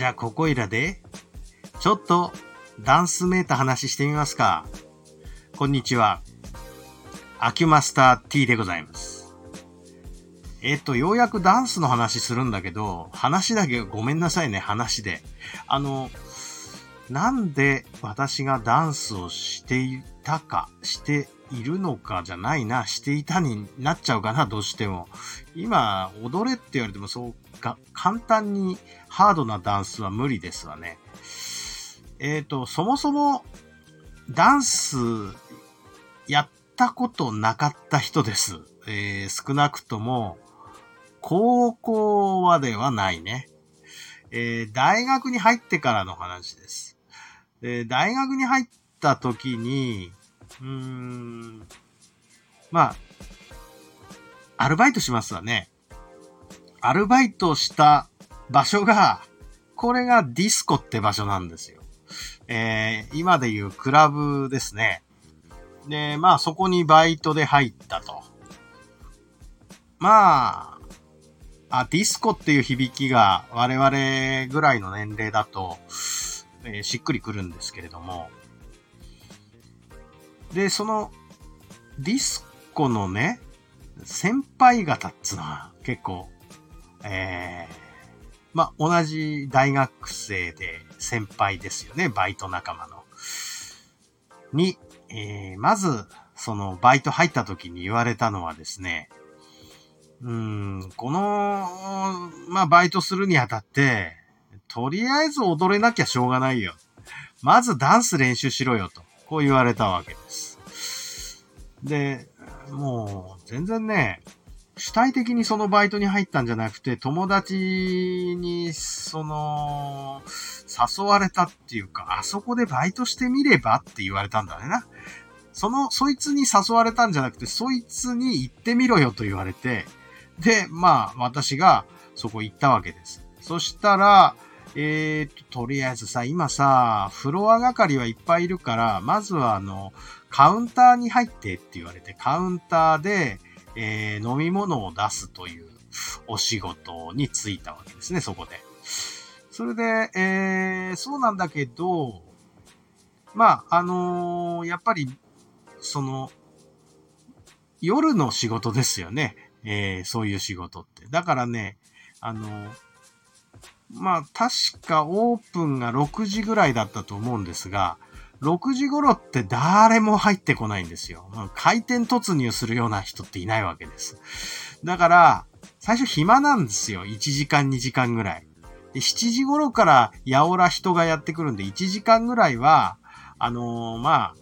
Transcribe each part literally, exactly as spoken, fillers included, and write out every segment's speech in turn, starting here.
じゃあここいらでちょっとダンスメーター話してみますか。こんにちは、アキュマスター T でございます。えっとようやくダンスの話するんだけど、話だけごめんなさいね。話であのなんで私がダンスをしていたかしているのかじゃないなしていたになっちゃうかな。どうしても今踊れって言われてもそうか簡単にハードなダンスは無理ですわね。えっとそもそもダンスやったことなかった人です、えー、少なくとも高校はではないね、えー、大学に入ってからの話です、えー、大学に入った時にうーんまあアルバイトしますわね。アルバイトした場所がこれがディスコって場所なんですよ。えー、今でいうクラブですね。で、まあそこにバイトで入ったと。まあ、あ、ディスコっていう響きが我々ぐらいの年齢だと、えー、しっくりくるんですけれども。で、そのディスコのね、先輩方っつうのは結構、えーまあ、同じ大学生で先輩ですよね、バイト仲間の。に、えー、まず、その、バイト入った時に言われたのはですね、うーん、この、まあ、バイトするにあたって、とりあえず踊れなきゃしょうがないよ。まずダンス練習しろよと、こう言われたわけです。で、もう、全然ね、主体的にそのバイトに入ったんじゃなくて、友達にその誘われたっていうか、あそこでバイトしてみればって言われたんだねな。そのそいつに誘われたんじゃなくて、そいつに行ってみろよと言われて、でまあ私がそこ行ったわけです。そしたら、えーと、とりあえずさ、今さフロア係はいっぱいいるから、まずはあのカウンターに入ってって言われて、カウンターで。えー、飲み物を出すというお仕事に就いたわけですね、そこで。それで、えー、そうなんだけど、まあ、あのー、やっぱり、その、夜の仕事ですよね、えー、そういう仕事って。だからね、あのー、まあ、確かオープンがろくじぐらいだったと思うんですが、ろくじ頃って誰も入ってこないんですよ。回転突入するような人っていないわけです。だから、最初暇なんですよ。いちじかんにじかんぐらい。でしちじ頃からやおら人がやってくるんで、いちじかんぐらいは、あのー、まあ、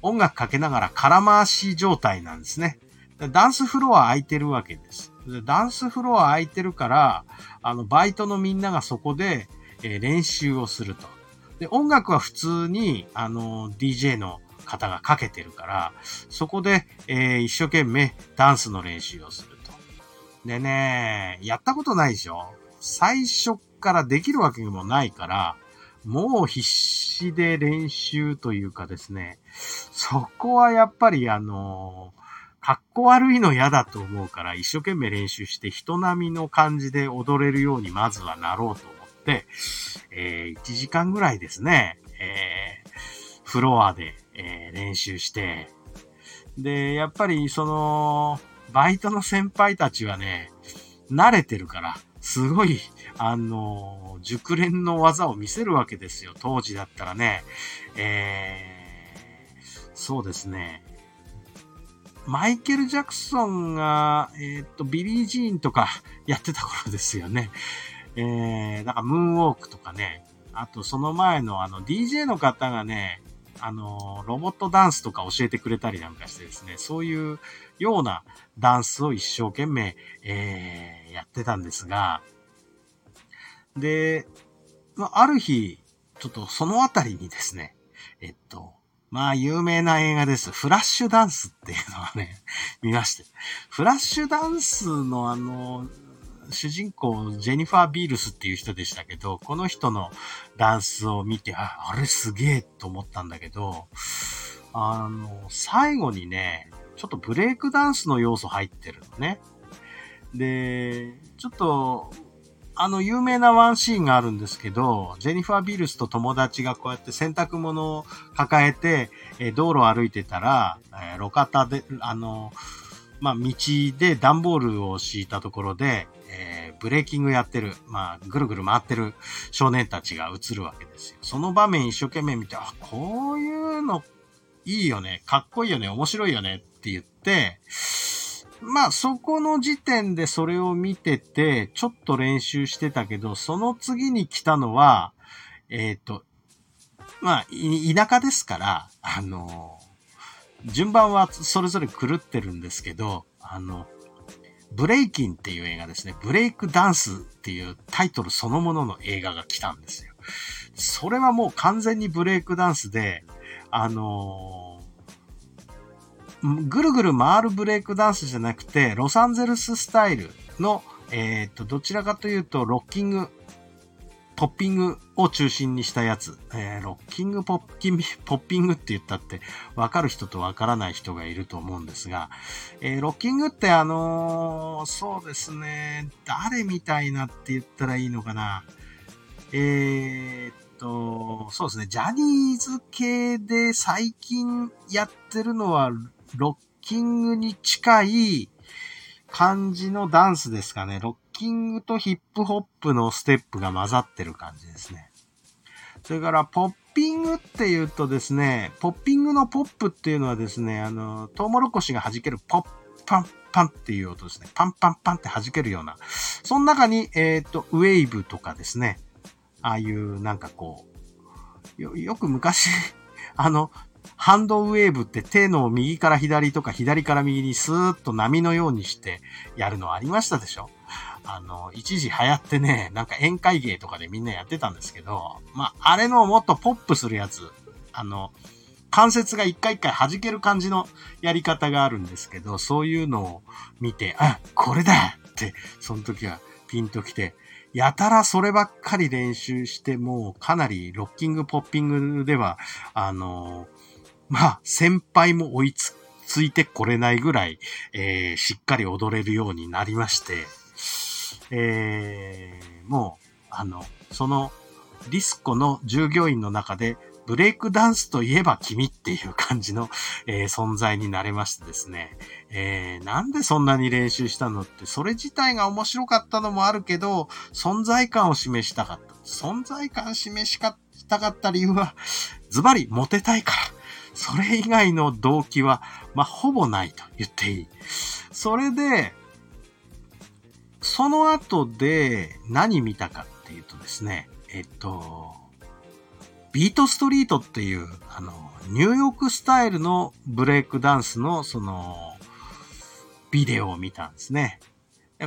音楽かけながら空回し状態なんですね。ダンスフロア空いてるわけです。ダンスフロア空いてるから、あの、バイトのみんながそこで、えー、練習をすると。で、音楽は普通に、あの、ディージェー の方がかけてるから、そこで、えー、一生懸命ダンスの練習をすると。でね、やったことないでしょ？最初からできるわけもないから、もう必死で練習というかですね、そこはやっぱり、あの、かっこ悪いの嫌だと思うから、一生懸命練習して人並みの感じで踊れるようにまずはなろうと。で、えー、いちじかんぐらいですね、えー、フロアで、えー、練習して、で、やっぱりその、バイトの先輩たちはね、慣れてるから、すごい、あのー、熟練の技を見せるわけですよ、当時だったらね。えー、そうですね。マイケル・ジャクソンが、えー、っと、ビリー・ジーンとかやってた頃ですよね。えー、なんかムーンウォークとかね、あとその前のあの ディージェー の方がね、あのロボットダンスとか教えてくれたりなんかしてですね、そういうようなダンスを一生懸命、えー、やってたんですが、で、まあ、ある日ちょっとそのあたりにですね、えっとまあ有名な映画です。フラッシュダンスっていうのはね見まして、フラッシュダンスのあの主人公ジェニファー・ビールスっていう人でしたけど、この人のダンスを見て、あ、あれすげえと思ったんだけど、あの最後にねちょっとブレイクダンスの要素入ってるのね。でちょっとあの有名なワンシーンがあるんですけど、ジェニファー・ビルスと友達がこうやって洗濯物を抱えて、えー、道路を歩いてたら、えー、路肩で、あのー、まあ、道で段ボールを敷いたところで、えー、ブレーキングやってる、まあ、ぐるぐる回ってる少年たちが映るわけですよ。その場面一生懸命見て、あ、こういうのいいよね、かっこいいよね、面白いよねって言って、まあそこの時点でそれを見ててちょっと練習してたけど、その次に来たのはえっとまあ田舎ですから、あの順番はそれぞれ狂ってるんですけど、あのブレイキンっていう映画ですね。ブレイクダンスっていうタイトルそのものの映画が来たんですよ。それはもう完全にブレイクダンスで、あのぐるぐる回るブレイクダンスじゃなくて、ロサンゼルススタイルの、えー、っと、どちらかというと、ロッキング、ポッピングを中心にしたやつ。えー、ロッキングポッキン、ポッピングって言ったって、わかる人とわからない人がいると思うんですが、えー、ロッキングってあのー、そうですね、誰みたいなって言ったらいいのかな。えーっととそうですね、ジャニーズ系で最近やってるのはロッキングに近い感じのダンスですかね。ロッキングとヒップホップのステップが混ざってる感じですね。それからポッピングっていうとですね、ポッピングのポップっていうのはですね、あのトウモロコシが弾けるポッパンパンっていう音ですね。パンパンパンって弾けるような、その中に、えー、とウェーブとかですね、ああいうなんかこう よ, よく昔あのハンドウェーブって手の右から左とか左から右にスーッと波のようにしてやるのありましたでしょ。あの一時流行ってね、なんか宴会芸とかでみんなやってたんですけど、まああれのもっとポップするやつ、あの関節が一回一回弾ける感じのやり方があるんですけど、そういうのを見て、あ、これだってその時はピンときて、やたらそればっかり練習して、もうかなりロッキングポッピングでは、あの、まあ、先輩も追いつ、ついてこれないぐらい、えー、しっかり踊れるようになりまして、えー、もう、あの、そのディスコの従業員の中で、ブレイクダンスといえば君っていう感じの、えー、存在になれましてですね、えー、なんでそんなに練習したのって、それ自体が面白かったのもあるけど、存在感を示したかった。存在感示したかった理由はズバリモテたいから。それ以外の動機はまあ、ほぼないと言っていい。それでその後で何見たかっていうとですね、えっとビートストリートっていう、あの、ニューヨークスタイルのブレイクダンスの、その、ビデオを見たんですね。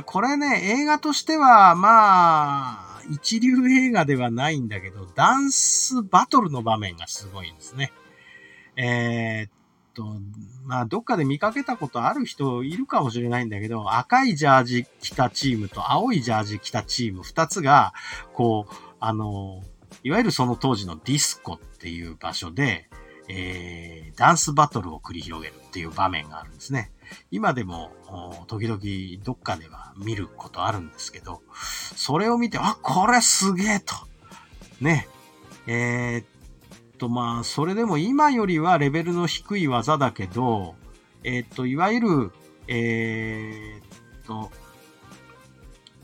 これね、映画としては、まあ、一流映画ではないんだけど、ダンスバトルの場面がすごいんですね。えー、っと、まあ、どっかで見かけたことある人いるかもしれないんだけど、赤いジャージ着たチームと青いジャージ着たチーム、二つが、こう、あの、いわゆるその当時のディスコっていう場所で、えー、ダンスバトルを繰り広げるっていう場面があるんですね。今でも時々どっかでは見ることあるんですけど、それを見て、あ、これすげえと。ね。えー、っと、まあ、それでも今よりはレベルの低い技だけど、えー、っと、いわゆる、えー、っと、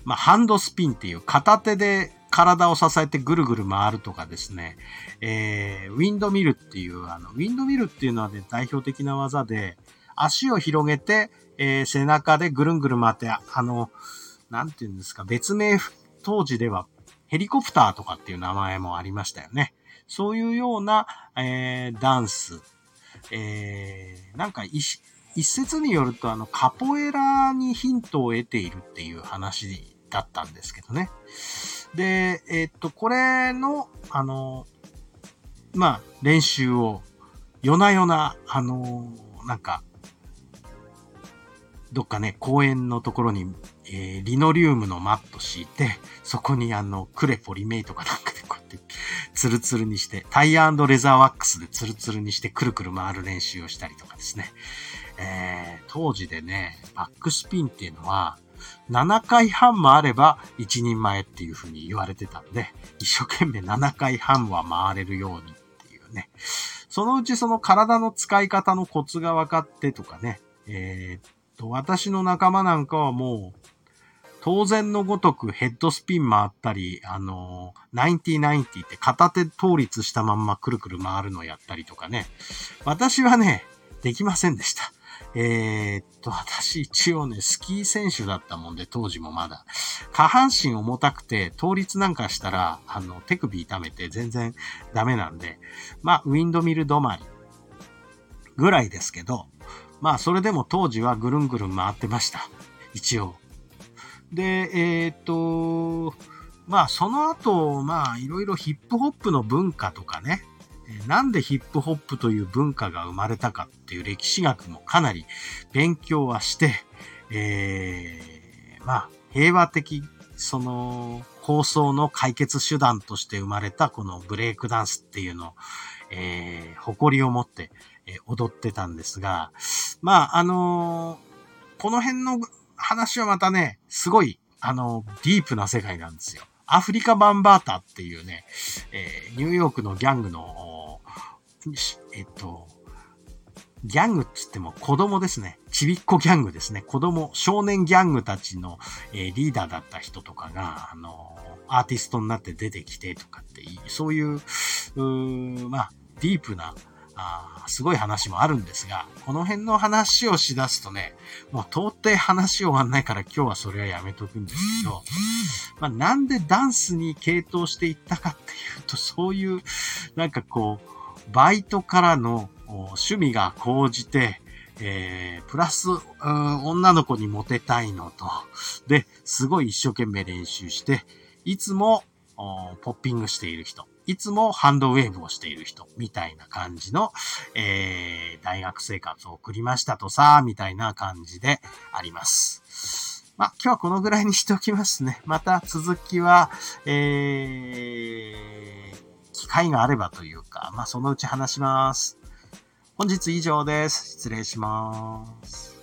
まあ、ハンドスピンっていう片手で、体を支えてぐるぐる回るとかですね、えー、ウィンドミルっていう、あの、ウィンドミルっていうのは、ね、代表的な技で、足を広げて、えー、背中でぐるんぐる回って、あの、なんていうんですか、別名、当時ではヘリコプターとかっていう名前もありましたよね。そういうような、えー、ダンス、えー、なんか一、一説によると、あの、カポエラにヒントを得ているっていう話だったんですけどね。で、えー、っと、これの、あの、まあ、練習を、夜な夜な、あの、なんか、どっかね、公園のところに、えー、リノリウムのマット敷いて、そこにあの、クレポリメイとかなんかでこうやって、ツルツルにして、タイヤ&レザーワックスでツルツルにして、くるくる回る練習をしたりとかですね。えー、当時でね、バックスピンっていうのは、ななかいはんもあれば一人前っていう風に言われてたんで、一生懸命ななかいはんは回れるようにっていうね。そのうちその体の使い方のコツが分かってとかね、えー、っと、私の仲間なんかはもう、当然のごとくヘッドスピン回ったり、あの、きゅうじゅうきゅうじゅうって片手倒立したまんまくるくる回るのやったりとかね。私はね、できませんでした。えー、っと、私一応ね、スキー選手だったもんで、当時もまだ。下半身重たくて、倒立なんかしたら、あの、手首痛めて全然ダメなんで、まあ、ウィンドミル止まりぐらいですけど、まあ、それでも当時はぐるんぐるん回ってました。一応。で、えー、っと、まあ、その後、まあ、いろいろヒップホップの文化とかね、なんでヒップホップという文化が生まれたかっていう歴史学もかなり勉強はして、えー、まあ、平和的、その、構想の解決手段として生まれたこのブレイクダンスっていうのを、えー、誇りを持って踊ってたんですが、まあ、あのー、この辺の、話はまたね、すごい、あの、ディープな世界なんですよ。アフリカバンバータっていうね、えー、ニューヨークのギャングの、えっと、ギャングって言っても子供ですね。ちびっこギャングですね。子供、少年ギャングたちの、えー、リーダーだった人とかが、あの、アーティストになって出てきてとかっていう、そういう、うーまあ、ディープな、あすごい話もあるんですが、この辺の話をしだすとね、もう到底話終わんないから今日はそれはやめとくんですけど、まあ、なんでダンスに傾倒していったかっていうと、そういうなんかこうバイトからの趣味が高じて、えー、プラス女の子にモテたいのと、ですごい一生懸命練習して、いつもポッピングしている人。いつもハンドウェーブをしている人みたいな感じの、えー、大学生活を送りましたとさ、みたいな感じであります。まあ、今日はこのぐらいにしておきますね。また続きは、えー、機会があればというか、まあ、そのうち話します。本日以上です。失礼します。